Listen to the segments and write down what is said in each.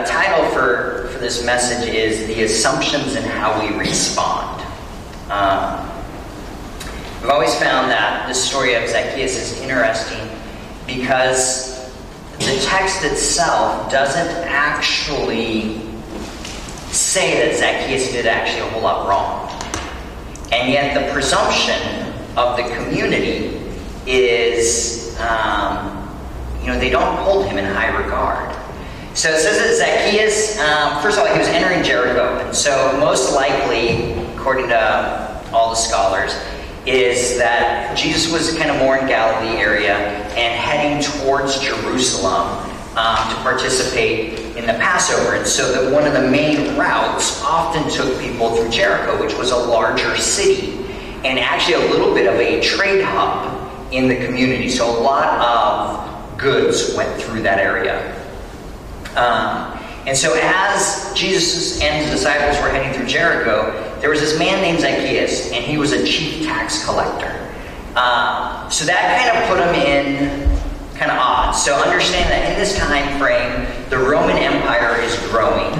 the title for this message is The Assumptions in How We Respond. I've always found that the story of Zacchaeus is interesting because the text itself doesn't actually say that Zacchaeus did actually a whole lot wrong. And yet the presumption of the community is, they don't hold him in high regard. So it says that Zacchaeus, first of all, he was entering Jericho. And so most likely, according to all the scholars, is that Jesus was kind of more in Galilee area and heading towards Jerusalem to participate in the Passover. And so that one of the main routes often took people through Jericho, which was a larger city and actually a little bit of a trade hub in the community. So a lot of goods went through that area. And so as Jesus and his disciples were heading through Jericho, there was this man named Zacchaeus, and he was a chief tax collector. So that kind of put him in kind of odds. So understand that in this time frame, the Roman Empire is growing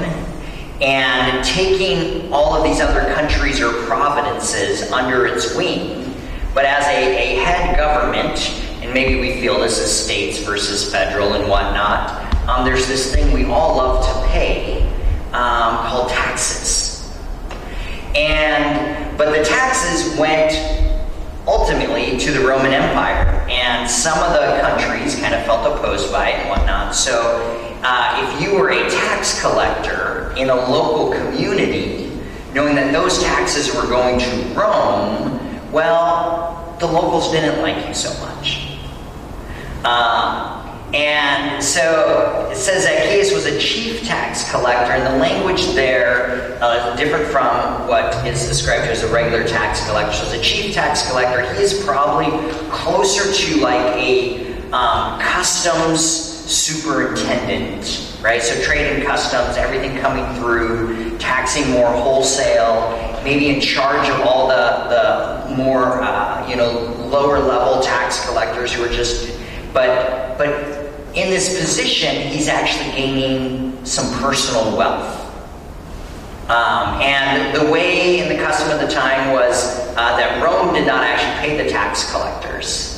and taking all of these other countries or provinces under its wing. But as a head government, and maybe we feel this as states versus federal and whatnot, there's this thing we all love to pay called taxes. But the taxes went ultimately to the Roman Empire, and some of the countries kind of felt opposed by it and whatnot. So if you were a tax collector in a local community, knowing that those taxes were going to Rome, well, the locals didn't like you so much. And so it says Zacchaeus was a chief tax collector, and the language there is different from what is described as a regular tax collector. So as a chief tax collector, he is probably closer to like a customs superintendent, right? So trade and customs, everything coming through, taxing more wholesale, maybe in charge of all the more lower level tax collectors who are just... But in this position, he's actually gaining some personal wealth. And the way and the custom of the time was that Rome did not actually pay the tax collectors.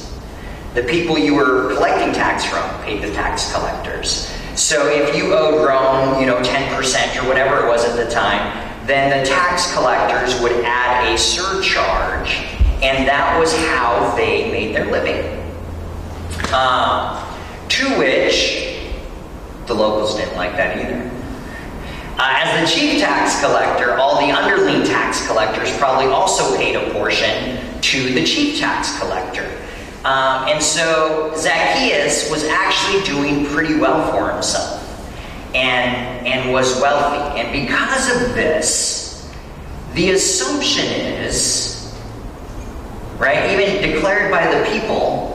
The people you were collecting tax from paid the tax collectors. So if you owed Rome, 10% or whatever it was at the time, then the tax collectors would add a surcharge, and that was how they made their living. To which the locals didn't like that either. As the chief tax collector, all the underling tax collectors probably also paid a portion to the chief tax collector. And so Zacchaeus was actually doing pretty well for himself and was wealthy. And because of this, the assumption is, right, even declared by the people,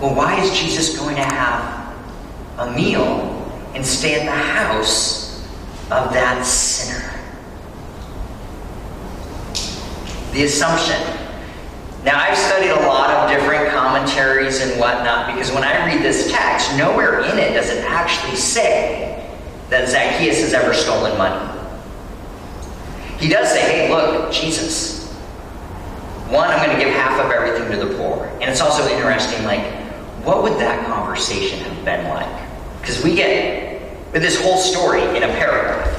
well, why is Jesus going to have a meal and stay at the house of that sinner? The assumption. Now, I've studied a lot of different commentaries and whatnot, because when I read this text, nowhere in it does it actually say that Zacchaeus has ever stolen money. He does say, hey, look, Jesus. One, I'm going to give half of everything to the poor. And it's also interesting, what would that conversation have been like? Because we get this whole story in a paragraph.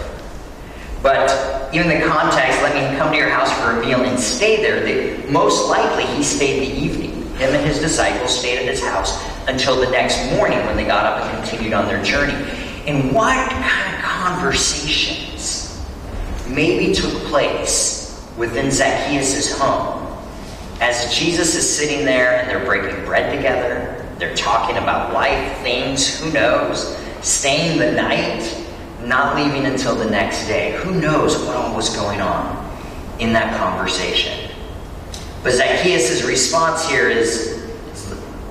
But even the context, let me come to your house for a meal and stay there. Most likely he stayed the evening. Him and his disciples stayed at his house until the next morning when they got up and continued on their journey. And what kind of conversations maybe took place within Zacchaeus' home as Jesus is sitting there and they're breaking bread together? They're talking about life, things, who knows, staying the night, not leaving until the next day. Who knows what all was going on in that conversation? But Zacchaeus' response here is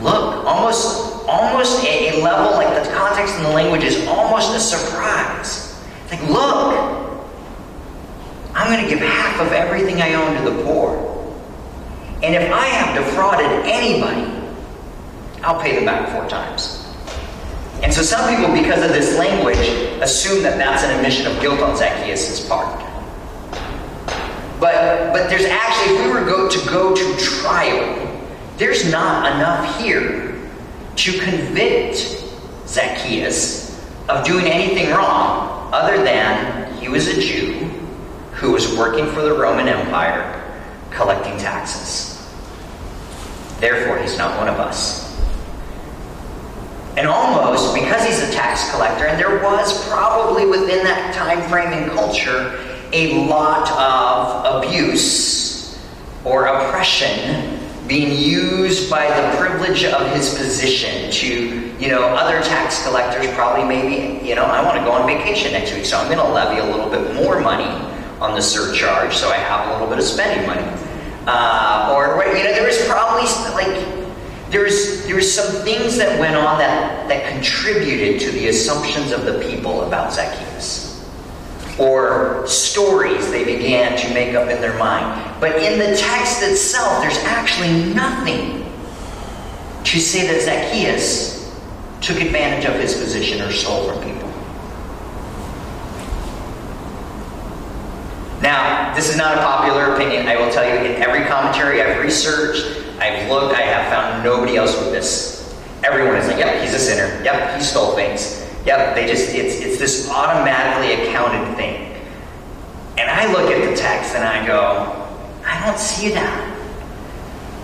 look, almost a level, the context and the language is almost a surprise. It's like, look, I'm going to give half of everything I own to the poor. And if I have defrauded anybody, I'll pay them back 4 times. And so some people, because of this language, assume that that's an admission of guilt on Zacchaeus' part. But there's actually, if we were to go to trial, there's not enough here to convict Zacchaeus of doing anything wrong other than he was a Jew who was working for the Roman Empire collecting taxes. Therefore, he's not one of us. And almost, because he's a tax collector, and there was probably within that time frame and culture a lot of abuse or oppression being used by the privilege of his position to, other tax collectors probably maybe, I want to go on vacation next week, so I'm going to levy a little bit more money on the surcharge so I have a little bit of spending money. There was probably, there was some things that went on that contributed to the assumptions of the people about Zacchaeus. Or stories they began to make up in their mind. But in the text itself, there's actually nothing to say that Zacchaeus took advantage of his position or stole from people. Now, this is not a popular opinion. I will tell you, in every commentary I've researched, I've looked, I have found nobody else with this. Everyone is like, yep, he's a sinner. Yep, he stole things. Yep, it's this automatically accounted thing. And I look at the text and I go, I don't see that.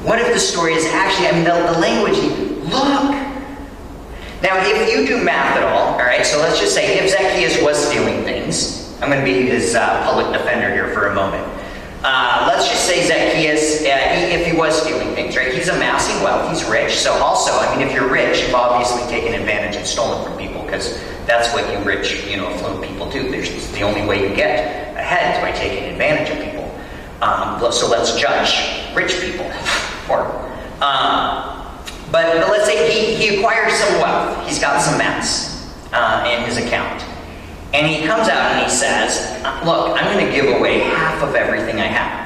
What if the story is actually, the language, look. Now, if you do math at all right, so let's just say if Zacchaeus was stealing things, I'm going to be his public defender here for a moment. Let's just say Zacchaeus, if he was stealing things, right? He's amassing wealth, he's rich. So also, if you're rich, you've obviously taken advantage and stolen from people, because that's what you rich, affluent people do. It's the only way you get ahead is by taking advantage of people. So let's judge rich people. But let's say he acquires some wealth. He's got some mass in his account. And he comes out and he says, look, I'm going to give away half of everything I have.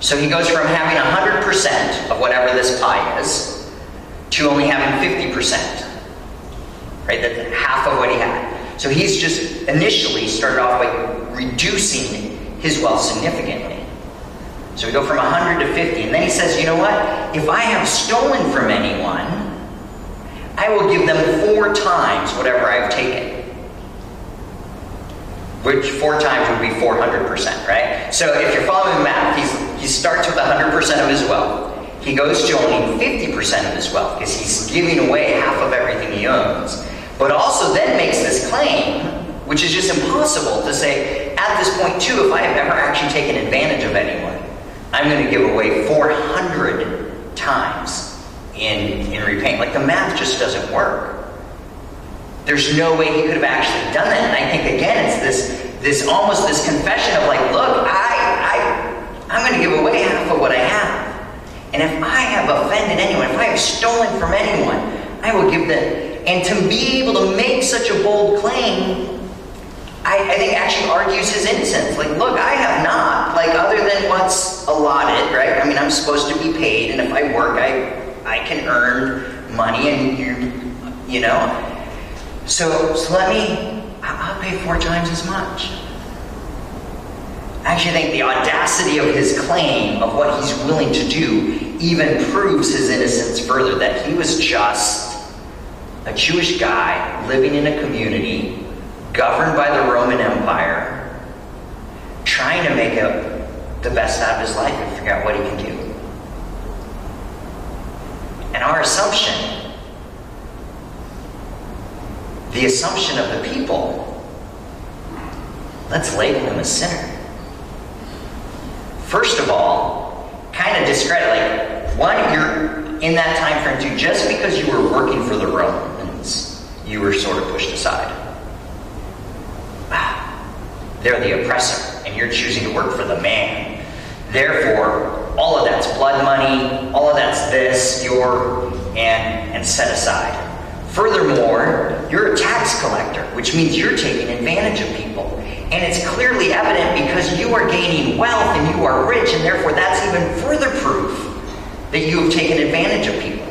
So he goes from having 100% of whatever this pie is to only having 50%. Right? That's half of what he had. So he's just initially started off by reducing his wealth significantly. So we go from 100 to 50. And then he says, you know what? If I have stolen from anyone, I will give them 4 times whatever I've taken. Which 4 times would be 400%, right? So if you're following math, he starts with 100% of his wealth. He goes to only 50% of his wealth because he's giving away half of everything he owns. But also then makes this claim, which is just impossible to say, at this point too, if I have ever actually taken advantage of anyone, I'm going to give away 400 times in repaying. Like the math just doesn't work. There's no way he could have actually done that. And I think, again, it's this almost this confession of like, look, I'm going to give away half of what I have. And if I have offended anyone, if I have stolen from anyone, I will give them. And to be able to make such a bold claim, I think actually argues his innocence. Like, look, I have not, other than what's allotted, right? I'm supposed to be paid, and if I work, I can earn money, and you know... So I'll pay 4 times as much. I actually think the audacity of his claim of what he's willing to do even proves his innocence further, that he was just a Jewish guy living in a community governed by the Roman Empire, trying to make the best out of his life and figure out what he can do. And our assumption... the assumption of the people, let's label him a sinner. First of all, kind of discredit. One, you're in that time frame too. Just because you were working for the Romans, you were sort of pushed aside. They're the oppressor, and you're choosing to work for the man. Therefore, all of that's blood money, all of that's this, and set aside. Furthermore, you're a tax collector, which means you're taking advantage of people. And it's clearly evident because you are gaining wealth and you are rich, and therefore that's even further proof that you have taken advantage of people.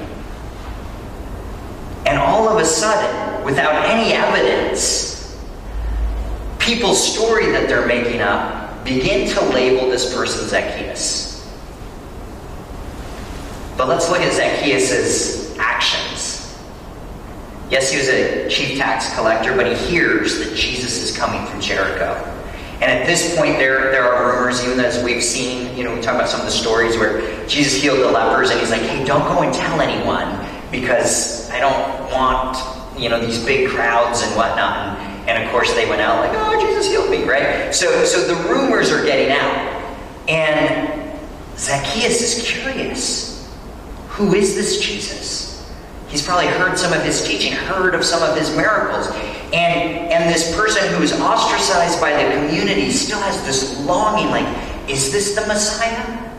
And all all of a sudden, without any evidence, people's story that they're making up begin to label this person Zacchaeus. But let's look at Zacchaeus' actions. Yes, he was a chief tax collector, but he hears that Jesus is coming from Jericho. And at this point, there are rumors, even as we've seen, we talk about some of the stories where Jesus healed the lepers, and he's like, hey, don't go and tell anyone, because I don't want, these big crowds and whatnot. And of course, they went out like, oh, Jesus healed me, right? So the rumors are getting out. And Zacchaeus is curious. Who is this Jesus? He's probably heard some of his teaching, heard of some of his miracles. And this person who is ostracized by the community still has this longing, like, is this the Messiah?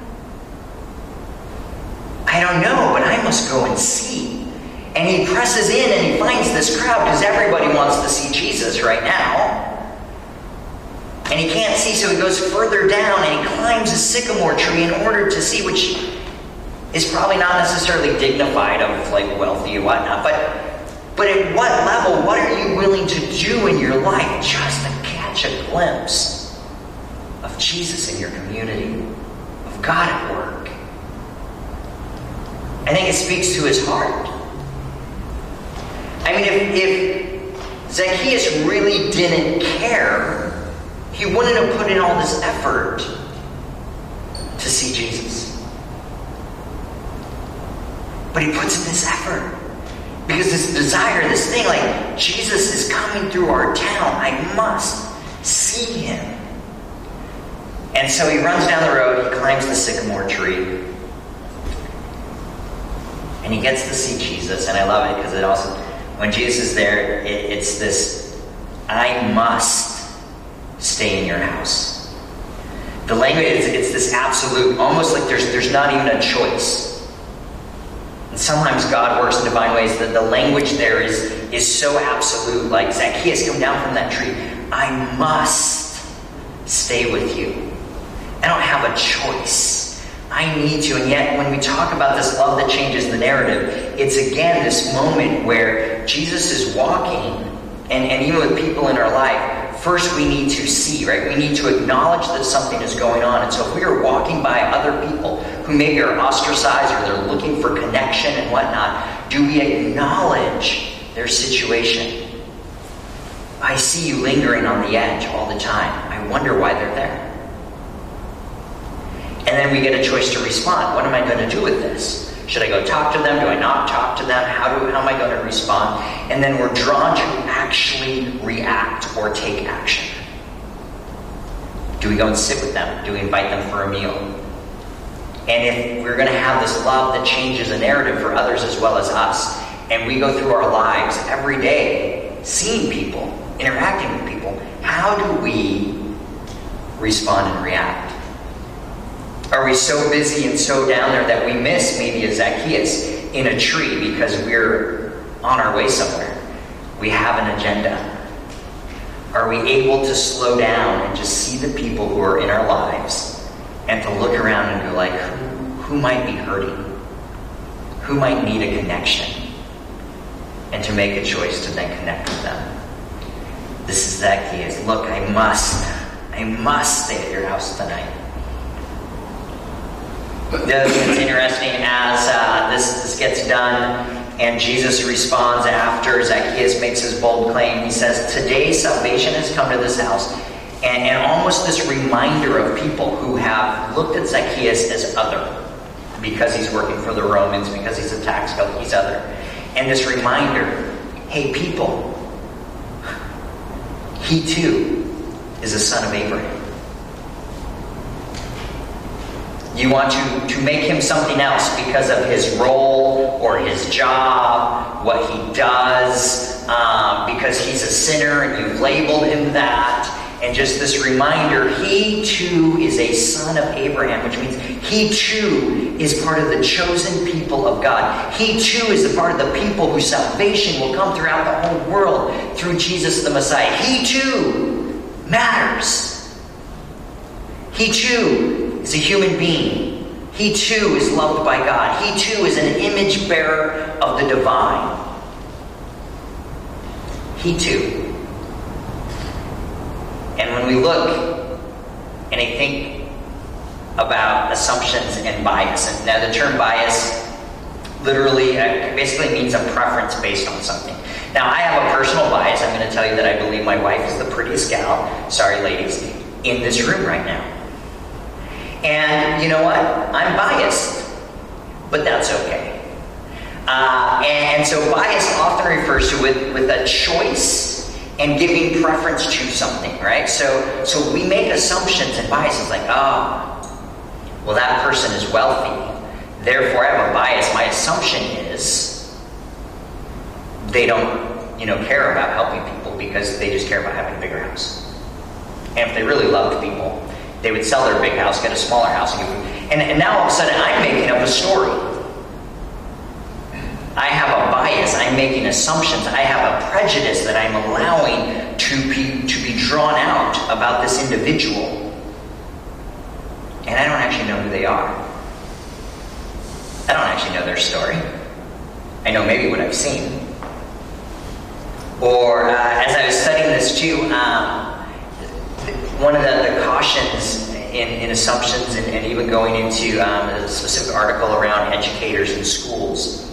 I don't know, but I must go and see. And he presses in and he finds this crowd because everybody wants to see Jesus right now. And he can't see, so he goes further down and he climbs a sycamore tree in order to see, which is probably not necessarily dignified of like wealthy or whatnot, but at what level, what are you willing to do in your life just to catch a glimpse of Jesus in your community, of God at work? I think it speaks to his heart. I mean, if Zacchaeus really didn't care, he wouldn't have put in all this effort to see Jesus. But he puts in this effort because this desire, this thing, like, Jesus is coming through our town. I must see him. And so he runs down the road, he climbs the sycamore tree, and he gets to see Jesus. And I love it because it also, when Jesus is there, it's this, I must stay in your house. The language, it's this absolute, almost like there's not even a choice. Sometimes God works in divine ways that the language there is so absolute, like Zacchaeus, come down from that tree. I must stay with you. I don't have a choice. I need you. And yet, when we talk about this love that changes the narrative, it's again this moment where Jesus is walking, and even with people in our life, first we need to see, right? We need to acknowledge that something is going on. And so if we are walking by other people who maybe are ostracized or they're looking for connection and whatnot, do we acknowledge their situation? I see you lingering on the edge all the time. I wonder why they're there. And then we get a choice to respond. What am I going to do with this? Should I go talk to them? Do I not talk to them? How am I going to respond? And then we're drawn to actually react or take action. Do we go and sit with them? Do we invite them for a meal? And if we're going to have this love that changes the narrative for others as well as us, and we go through our lives every day, seeing people, interacting with people, how do we respond and react? Are we so busy and so down there that we miss maybe a Zacchaeus in a tree because we're on our way somewhere? We have an agenda. Are we able to slow down and just see the people who are in our lives? And to look around and go like, who might be hurting? Who might need a connection? And to make a choice to then connect with them. This is Zacchaeus. Look, I must stay at your house tonight. The other thing that's interesting, as this gets done, and Jesus responds after Zacchaeus makes his bold claim, he says, today salvation has come to this house. And almost this reminder of people who have looked at Zacchaeus as other, because he's working for the Romans, because he's a tax collector, he's other. And this reminder, hey people, he too is a son of Abraham. You want to make him something else because of his role or his job, what he does, because he's a sinner and you've labeled him that. And just this reminder, he too is a son of Abraham, which means he too is part of the chosen people of God. He too is a part of the people whose salvation will come throughout the whole world through Jesus the Messiah. He too matters. He too is a human being. He too is loved by God. He too is an image bearer of the divine. he too. And when we look, and I think about assumptions and bias, and now the term bias literally basically means a preference based on something. Now, I have a personal bias. I'm going to tell you that I believe my wife is the prettiest gal, sorry ladies, in this room right now. And you know what? I'm biased, but that's okay. And so bias often refers to with a choice and giving preference to something, right? So we make assumptions and biases like, oh, well, that person is wealthy. Therefore, I have a bias. My assumption is they don't, care about helping people because they just care about having a bigger house. And if they really loved people, they would sell their big house, get a smaller house, and now all of a sudden I'm making up a story. I have a bias. I'm making assumptions. I have a prejudice that I'm allowing to be drawn out about this individual, and I don't actually know who they are. I don't actually know their story. I know maybe what I've seen. Or as I was studying this too, one of the cautions in assumptions and even going into a specific article around educators in schools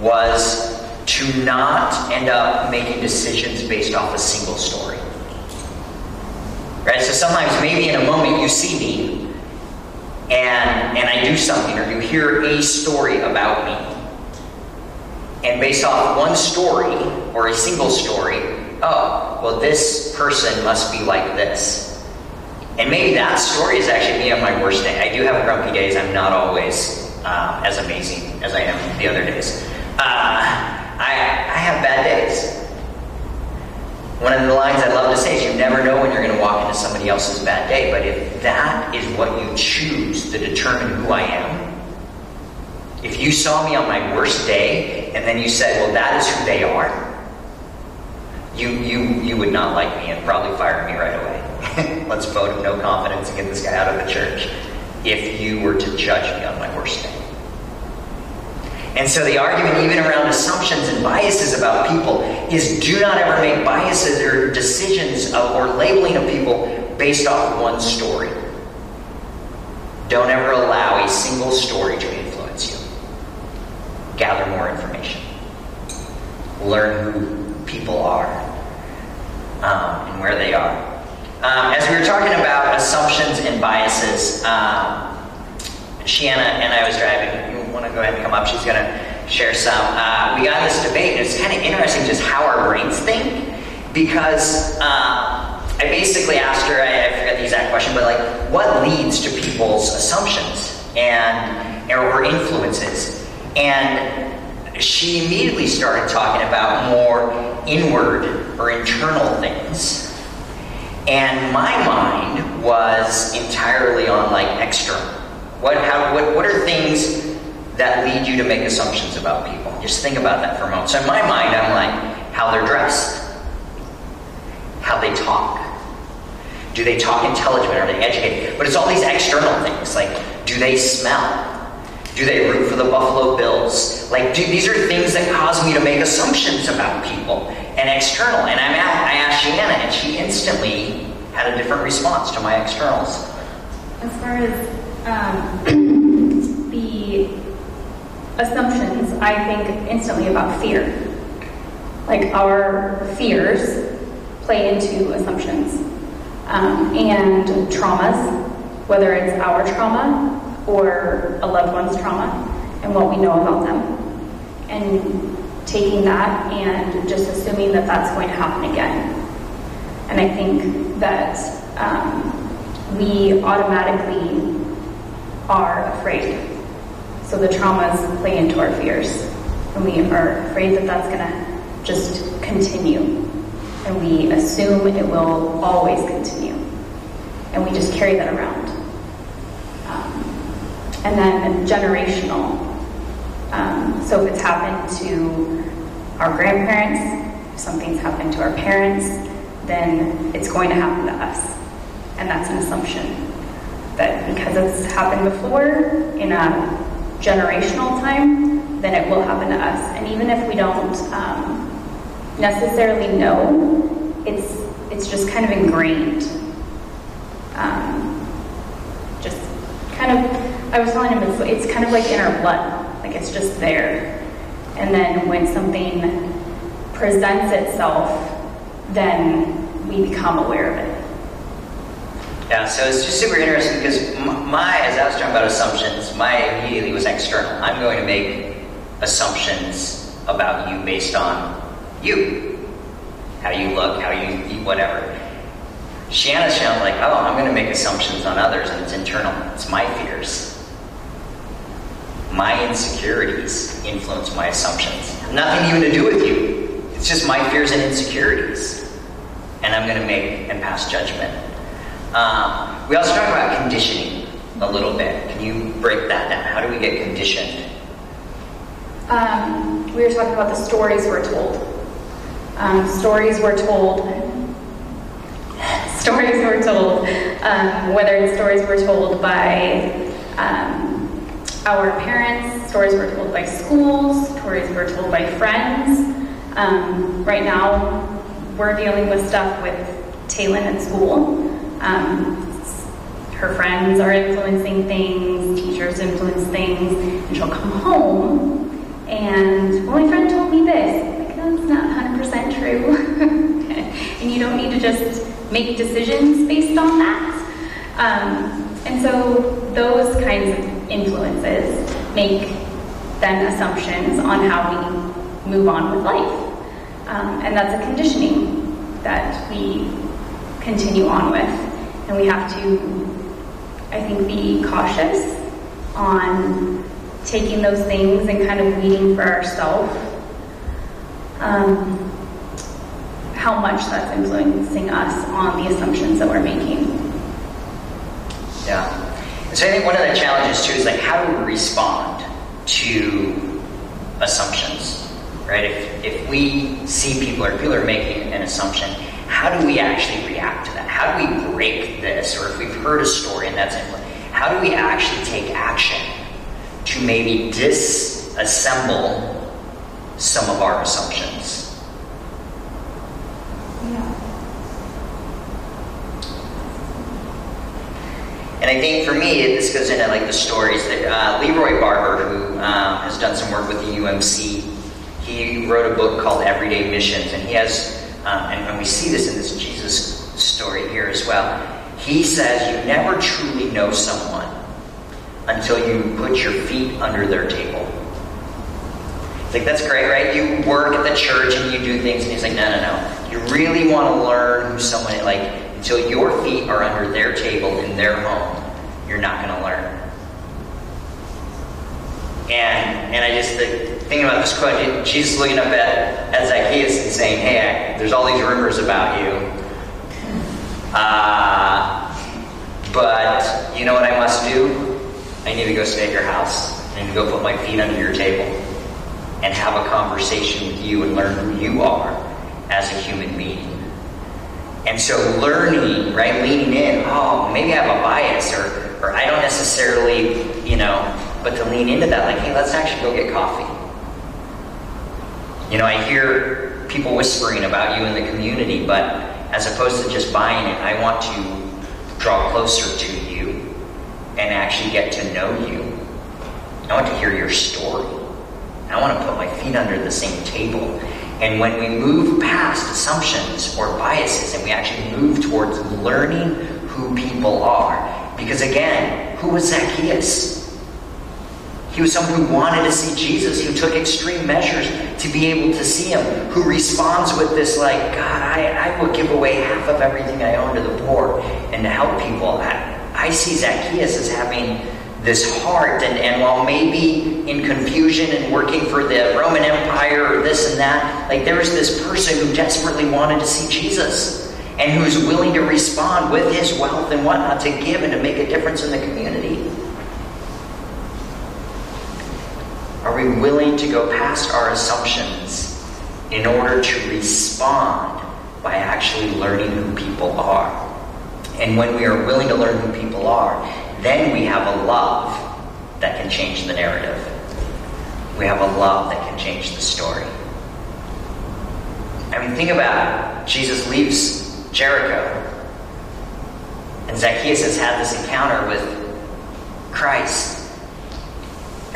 was to not end up making decisions based off a single story. Right? So sometimes maybe in a moment you see me, and I do something, or you hear a story about me. And based off one story, or a single story, oh, well, this person must be like this. And maybe that story is actually me on my worst day. I do have grumpy days. I'm not always as amazing as I am the other days. I have bad days. One of the lines I love to say is you never know when you're going to walk into somebody else's bad day, but if that is what you choose to determine who I am, if you saw me on my worst day and then you said, well, that is who they are, you would not like me and probably fire me right away. Let's vote of no confidence and get this guy out of the church if you were to judge me on my worst day. And so the argument even around assumptions and biases about people is do not ever make biases or decisions or labeling of people based off one story. Don't ever allow a single story to influence you. Gather more information. Learn who people are and where they are. As we were talking about assumptions and biases, Shiana and I was driving. Want to go ahead and come up. She's going to share some. We got this debate, and it's kind of interesting just how our brains think, because I basically asked her, I forget the exact question, but like, what leads to people's assumptions and or influences? And she immediately started talking about more inward or internal things. And my mind was entirely on like external. What are things that lead you to make assumptions about people? Just think about that for a moment. So in my mind, I'm like, how they're dressed, how they talk. Do they talk intelligent? Are they educated? But it's all these external things, like, do they smell? Do they root for the Buffalo Bills? Like, these are things that cause me to make assumptions about people and external. And I asked Shiana, and she instantly had a different response to my externals. As far as the assumptions, I think instantly about fear. Like our fears play into assumptions and traumas, whether it's our trauma or a loved one's trauma and what we know about them. And taking that and just assuming that that's going to happen again. And I think that we automatically are afraid. So the traumas play into our fears, and we are afraid that that's going to just continue, and we assume it will always continue, and we just carry that around. And then generational. So if it's happened to our grandparents, if something's happened to our parents, then it's going to happen to us, and that's an assumption that because it's happened before in a generational time, then it will happen to us. And even if we don't necessarily know. It's just kind of ingrained. Just kind of, I was telling him, it's kind of like in our blood. Like it's just there. And then when something presents itself, then we become aware of it. Yeah, so it's just super interesting because as I was talking about assumptions, my immediately was external. I'm going to make assumptions about you based on you. How you look, how you eat, whatever. Shanna's sound like, oh, I'm going to make assumptions on others, and it's internal. It's my fears. My insecurities influence my assumptions. Nothing even to do with you. It's just my fears and insecurities. And I'm going to make and pass judgment. We also talk about conditioning a little bit. Can you break that down? How do we get conditioned? We were talking about the stories we're told. Whether it's stories we're told by our parents, stories we're told by schools, stories we're told by friends. Right now, we're dealing with stuff with Taylin at school. Her friends are influencing things, teachers influence things, and she'll come home and, well, my friend told me this. Like, that's not 100% true. And you don't need to just make decisions based on that. And so those kinds of influences make then assumptions on how we move on with life. And that's a conditioning that we continue on with. And we have to, I think, be cautious on taking those things and kind of weeding for ourselves how much that's influencing us on the assumptions that we're making. Yeah. So I think one of the challenges, too, is like how do we respond to assumptions, right? If we see people or people are making an assumption, how do we actually react to that? How do we break this? Or if we've heard a story and that's it, how do we actually take action to maybe disassemble some of our assumptions? Yeah. And I think for me, this goes into like the stories that Leroy Barber, who has done some work with the UMC, he wrote a book called Everyday Missions, and he has and we see this in this Jesus story here as well. He says you never truly know someone until you put your feet under their table. It's like, that's great, right? You work at the church and you do things, and he's like, no. You really want to learn who someone is, like, until your feet are under their table in their home, you're not going to learn. And I just thinking about this quote, she's looking up at Zacchaeus and saying, hey, there's all these rumors about you, but you know what I must do? I need to go stay at your house. I need to go put my feet under your table and have a conversation with you and learn who you are as a human being. And so learning, right, leaning in, oh, maybe I have a bias or I don't necessarily, but to lean into that, like, hey, let's actually go get coffee. I hear people whispering about you in the community, but as opposed to just buying it, I want to draw closer to you and actually get to know you. I want to hear your story. I want to put my feet under the same table. And when we move past assumptions or biases and we actually move towards learning who people are, because again, who was Zacchaeus? He was someone who wanted to see Jesus, who took extreme measures to be able to see him, who responds with this, like, God, I will give away half of everything I own to the poor and to help people. I see Zacchaeus as having this heart, and while maybe in confusion and working for the Roman Empire or this and that, like, there was this person who desperately wanted to see Jesus and who's willing to respond with his wealth and whatnot to give and to make a difference in the community. Are we willing to go past our assumptions in order to respond by actually learning who people are? And when we are willing to learn who people are, then we have a love that can change the narrative. We have a love that can change the story. I I mean, think about it. Jesus leaves Jericho, and Zacchaeus has had this encounter with Christ.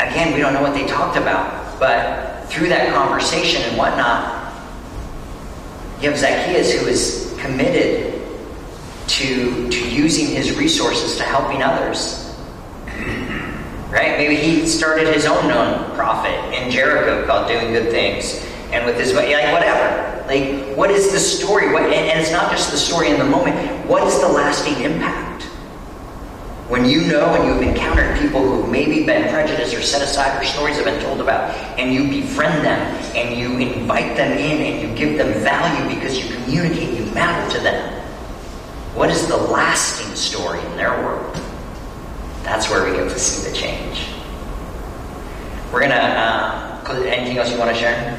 Again, we don't know what they talked about, but through that conversation and whatnot, you have Zacchaeus who is committed to using his resources to helping others. Right? Maybe he started his own known prophet in Jericho called Doing Good Things. And with his, like, whatever. Like, what is the story? And it's not just the story in the moment. What is the lasting impact? When you know and you've encountered people who've maybe been prejudiced or set aside or stories have been told about, and you befriend them, and you invite them in, and you give them value because you communicate, you matter to them. What is the lasting story in their world? That's where we get to see the change. We're going to, anything else you want to share?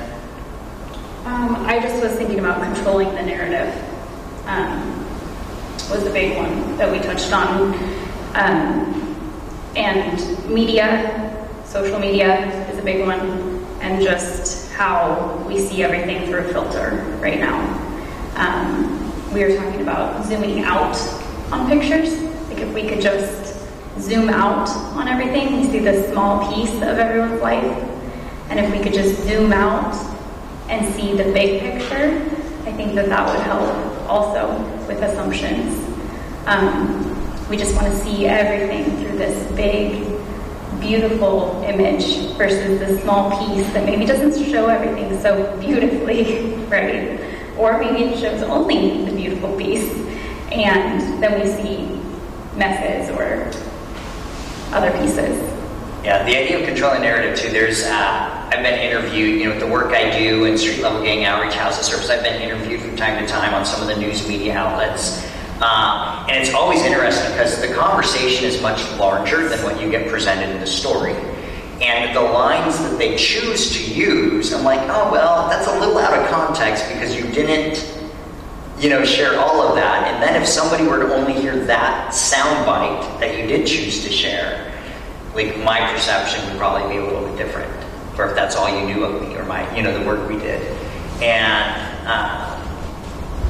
I just was thinking about controlling the narrative. Was the big one that we touched on. And media, social media is a big one. And just how we see everything through a filter right now. We were talking about zooming out on pictures. Like if we could just zoom out on everything, we see this small piece of everyone's life. And if we could just zoom out and see the big picture, I think that would help also with assumptions. We just want to see everything through this big, beautiful image versus the small piece that maybe doesn't show everything so beautifully, right? Or maybe it shows only the beautiful piece, and then we see messes or other pieces. Yeah, the idea of controlling narrative too, there's, I've been interviewed, with the work I do in Street Level Gang Outreach, House of Service, I've been interviewed from time to time on some of the news media outlets. And it's always interesting because the conversation is much larger than what you get presented in the story. And the lines that they choose to use, I'm like, oh, well, that's a little out of context because you didn't, share all of that. And then if somebody were to only hear that soundbite that you did choose to share, like my perception would probably be a little bit different. Or if that's all you knew of me or my, the work we did. And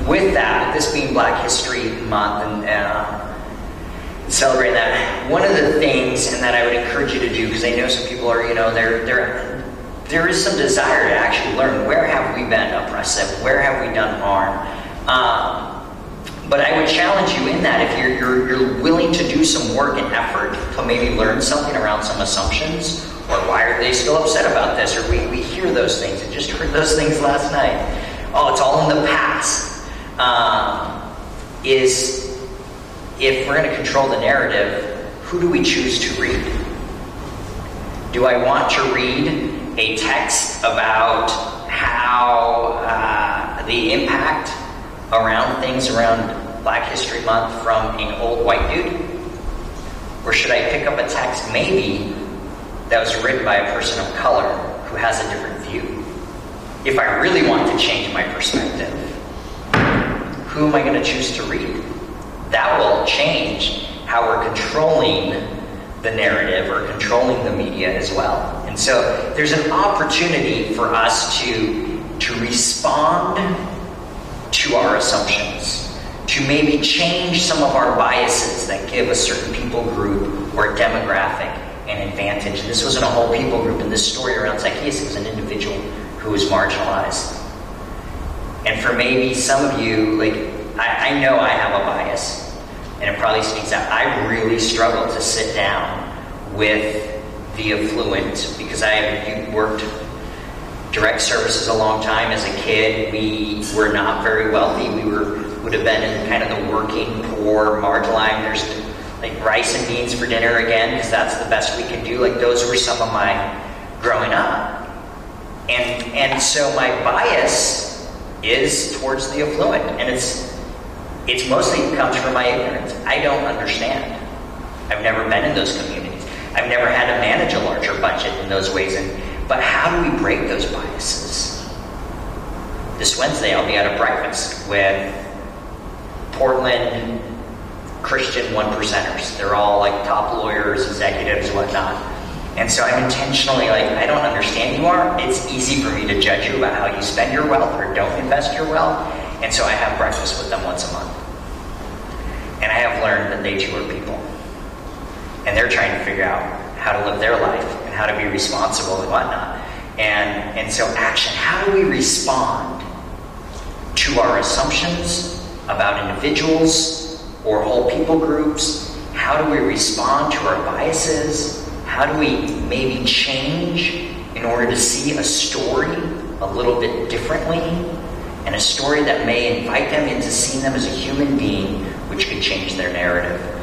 with that, this being Black History Month and celebrating that, one of the things, and that I would encourage you to do, because I know some people are, there is some desire to actually learn where have we been oppressive, where have we done harm. But I would challenge you in that if you're willing to do some work and effort to maybe learn something around some assumptions. Or why are they still upset about this? Or we hear those things. I just heard those things last night. Oh, it's all in the past. Is if we're going to control the narrative, who do we choose to read? Do I want to read a text about how the impact around things around Black History Month from an old white dude? Or should I pick up a text maybe that was written by a person of color who has a different view? If I really want to change my perspective, who am I going to choose to read? That will change how we're controlling the narrative or controlling the media as well. And so there's an opportunity for us to respond to our assumptions, to maybe change some of our biases that give a certain people group or demographic an advantage. And this wasn't a whole people group. In this story around Zacchaeus, it was an individual who was marginalized. And for maybe some of you, like, I know I have a bias, and it probably speaks out. I really struggle to sit down with the affluent because I have worked direct services a long time. As a kid, we were not very wealthy. We would have been in kind of the working poor, marginalized. There's like rice and beans for dinner again, because that's the best we can do. Like those were some of my growing up. And so my bias is towards the affluent. And it's mostly comes from my ignorance. I don't understand. I've never been in those communities. I've never had to manage a larger budget in those ways. But how do we break those biases? This Wednesday I'll be at a breakfast with Portland Christian one percenters. They're all like top lawyers, executives, whatnot. And so I'm intentionally like, I don't understand you are. It's easy for me to judge you about how you spend your wealth or don't invest your wealth. And so I have breakfast with them once a month. And I have learned that they too are people. And they're trying to figure out how to live their life and how to be responsible and whatnot. And so action, how do we respond to our assumptions about individuals or whole people groups? How do we respond to our biases? How do we maybe change in order to see a story a little bit differently, and a story that may invite them into seeing them as a human being, which could change their narrative?